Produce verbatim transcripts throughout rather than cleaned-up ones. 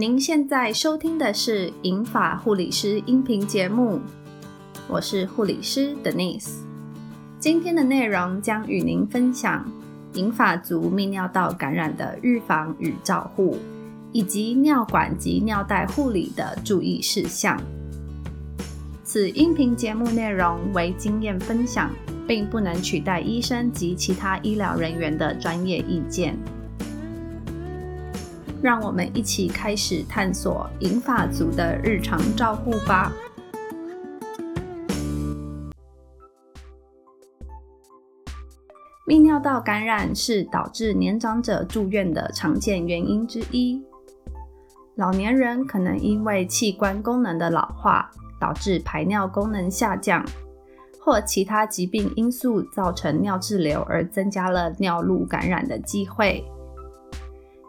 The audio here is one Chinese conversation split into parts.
您现在收听的是银发护理师音频节目，我是护理师 Denise。 今天的内容将与您分享银发族泌尿道感染的预防与照护，以及尿管及尿袋护理的注意事项。此音频节目内容为经验分享，并不能取代医生及其他医疗人员的专业意见。让我们一起开始探索银发族的日常照护吧。泌尿道感染是导致年长者住院的常见原因之一。老年人可能因为器官功能的老化，导致排尿功能下降，或其他疾病因素造成尿滞留，而增加了尿路感染的机会。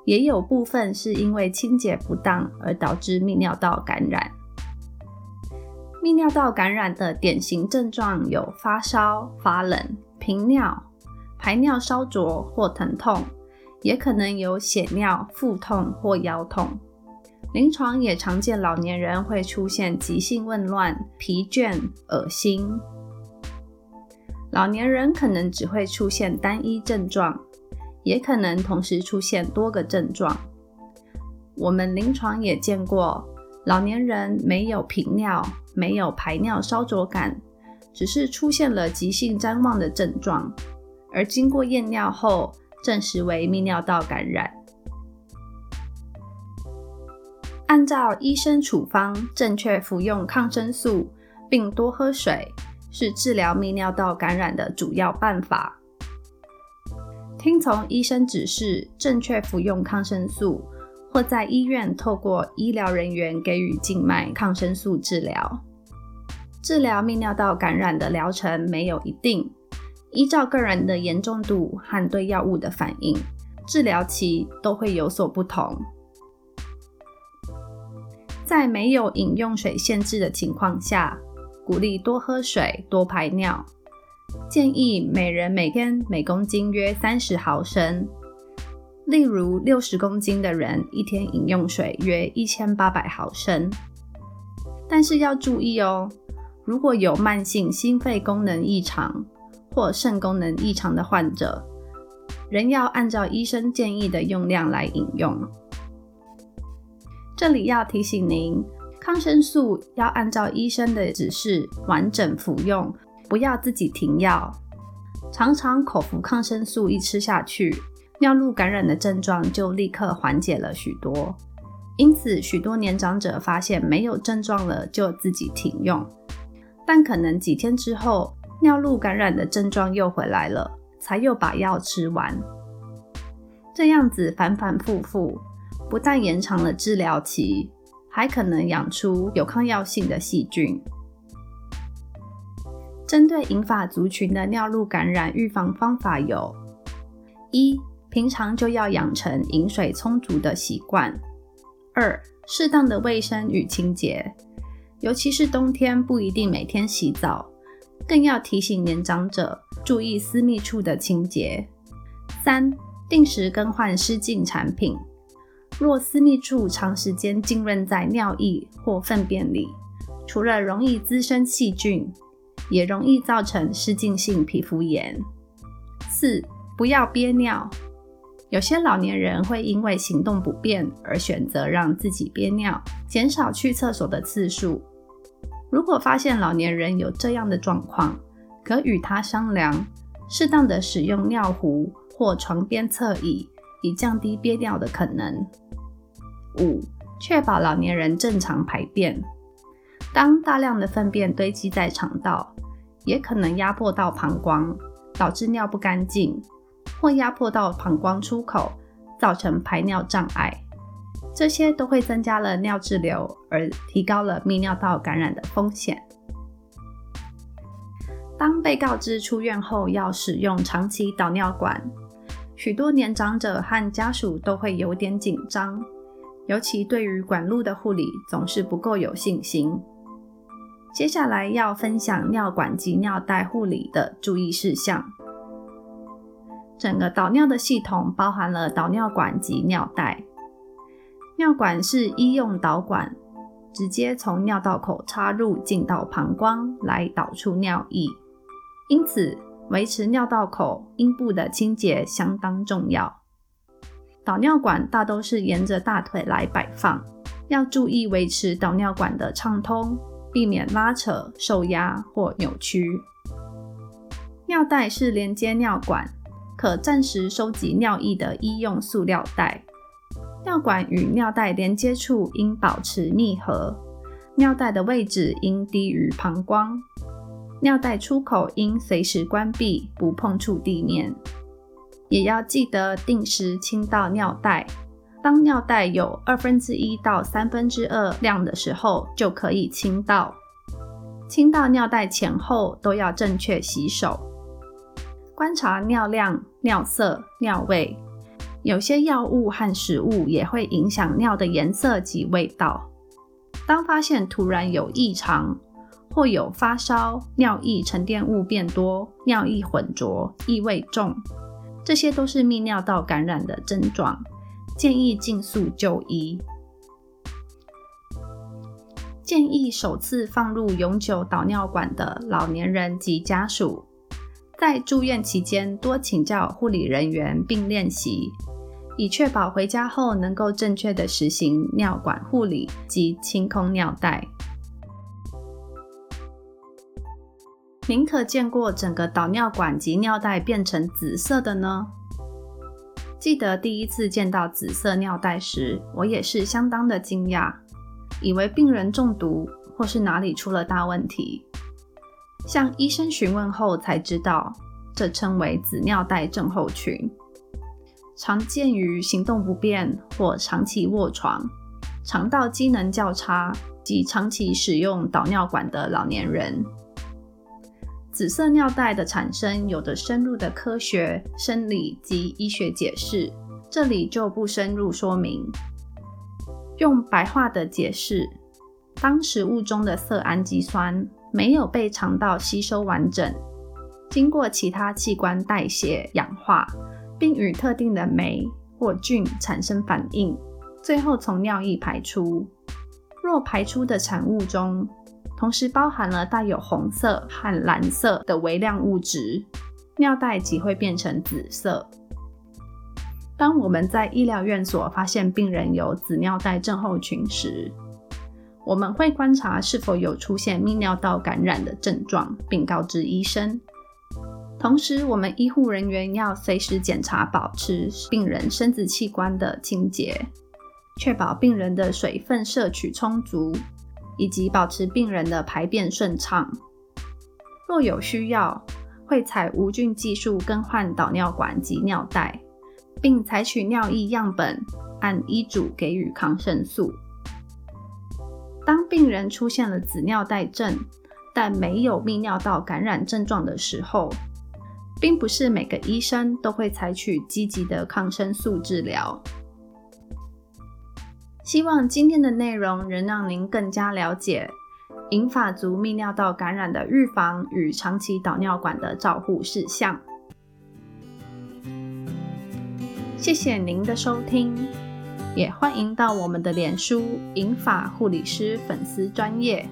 也有部分是因为清洁不当而导致泌尿道感染。泌尿道感染的典型症状有发烧、发冷、频尿、排尿烧灼或疼痛，也可能有血尿、腹痛或腰痛。临床也常见老年人会出现急性紊乱、疲倦、恶心。老年人可能只会出现单一症状，也可能同时出现多个症状。我们临床也见过，老年人没有频尿，没有排尿烧灼感，只是出现了急性谵妄的症状，而经过验尿后，证实为泌尿道感染。按照医生处方，正确服用抗生素，并多喝水，是治疗泌尿道感染的主要办法。听从医生指示，正确服用抗生素，或在医院透过医疗人员给予静脉抗生素治疗。治疗泌尿道感染的疗程没有一定，依照个人的严重度和对药物的反应，治疗期都会有所不同。在没有饮用水限制的情况下，鼓励多喝水、多排尿。建议每人每天每公斤约三十毫升，例如六十公斤的人一天饮用水约一千八百毫升。但是要注意哦，如果有慢性心肺功能异常或肾功能异常的患者，仍要按照医生建议的用量来饮用。这里要提醒您，抗生素要按照医生的指示完整服用，不要自己停药。常常口服抗生素一吃下去，尿路感染的症状就立刻缓解了许多。因此，许多年长者发现没有症状了就自己停用，但可能几天之后，尿路感染的症状又回来了，才又把药吃完。这样子反反复复，不但延长了治疗期，还可能养出有抗药性的细菌。针对银发族群的尿路感染预防方法有：一、平常就要养成饮水充足的习惯；二、适当的卫生与清洁，尤其是冬天不一定每天洗澡，更要提醒年长者注意私密处的清洁；三、定时更换湿净产品，若私密处长时间浸润在尿液或粪便里，除了容易滋生细菌，也容易造成湿浸性皮肤炎。四、不要憋尿。有些老年人会因为行动不便而选择让自己憋尿，减少去厕所的次数。如果发现老年人有这样的状况，可与他商量，适当的使用尿壶或床边侧椅，以降低憋尿的可能。五、确保老年人正常排便。当大量的粪便堆积在肠道，也可能压迫到膀胱，导致尿不干净，或压迫到膀胱出口，造成排尿障碍。这些都会增加了尿滞留，而提高了泌尿道感染的风险。当被告知出院后要使用长期导尿管，许多年长者和家属都会有点紧张，尤其对于管路的护理总是不够有信心。接下来要分享尿管及尿袋护理的注意事项。整个导尿的系统包含了导尿管及尿袋。尿管是医用导管，直接从尿道口插入进到膀胱来导出尿液，因此维持尿道口阴部的清洁相当重要。导尿管大都是沿着大腿来摆放，要注意维持导尿管的畅通，避免拉扯、受压或扭曲。尿袋是连接尿管，可暂时收集尿液的医用塑料袋。尿管与尿袋连接处应保持密合，尿袋的位置应低于膀胱，尿袋出口应随时关闭，不碰触地面。也要记得定时清倒尿袋，当尿袋有二分之一到三分之二量的时候就可以清倒。清倒尿袋前后都要正确洗手。观察尿量、尿色、尿味，有些药物和食物也会影响尿的颜色及味道。当发现突然有异常，或有发烧、尿液沉淀物变多、尿液混浊、异味重，这些都是泌尿道感染的症状，建议尽速就医。建议首次放入永久导尿管的老年人及家属，在住院期间多请教护理人员并练习，以确保回家后能够正确地实行尿管护理及清空尿袋。您可见过整个导尿管及尿袋变成紫色的呢？记得第一次见到紫色尿袋时，我也是相当的惊讶，以为病人中毒或是哪里出了大问题。向医生询问后才知道，这称为紫尿袋症候群，常见于行动不便或长期卧床、肠道机能较差及长期使用导尿管的老年人。紫色尿袋的产生有着深入的科学、生理及医学解释，这里就不深入说明。用白话的解释，当食物中的色氨基酸没有被肠道吸收完整，经过其他器官代谢氧化，并与特定的酶或菌产生反应，最后从尿液排出。若排出的产物中同时包含了带有红色和蓝色的微量物质，尿袋即会变成紫色。当我们在医疗院所发现病人有紫尿袋症候群时，我们会观察是否有出现泌尿道感染的症状，并告知医生。同时，我们医护人员要随时检查保持病人生殖器官的清洁，确保病人的水分摄取充足，以及保持病人的排便顺畅。若有需要，会采无菌技术更换导尿管及尿袋，并采取尿液样本，按医嘱给予抗生素。当病人出现了紫尿袋症，但没有泌尿道感染症状的时候，并不是每个医生都会采取积极的抗生素治疗。希望今天的内容能让您更加了解银发族泌尿道感染的预防与长期导尿管的照护事项。谢谢您的收听，也欢迎到我们的脸书银发护理师粉丝专页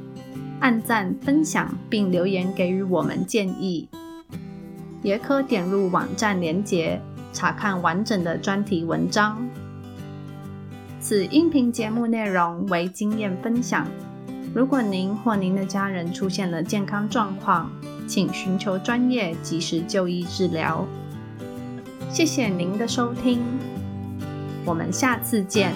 按赞、分享并留言给予我们建议，也可点入网站连结查看完整的专题文章。此音频节目内容为经验分享，如果您或您的家人出现了健康状况，请寻求专业及时就医治疗。谢谢您的收听，我们下次见。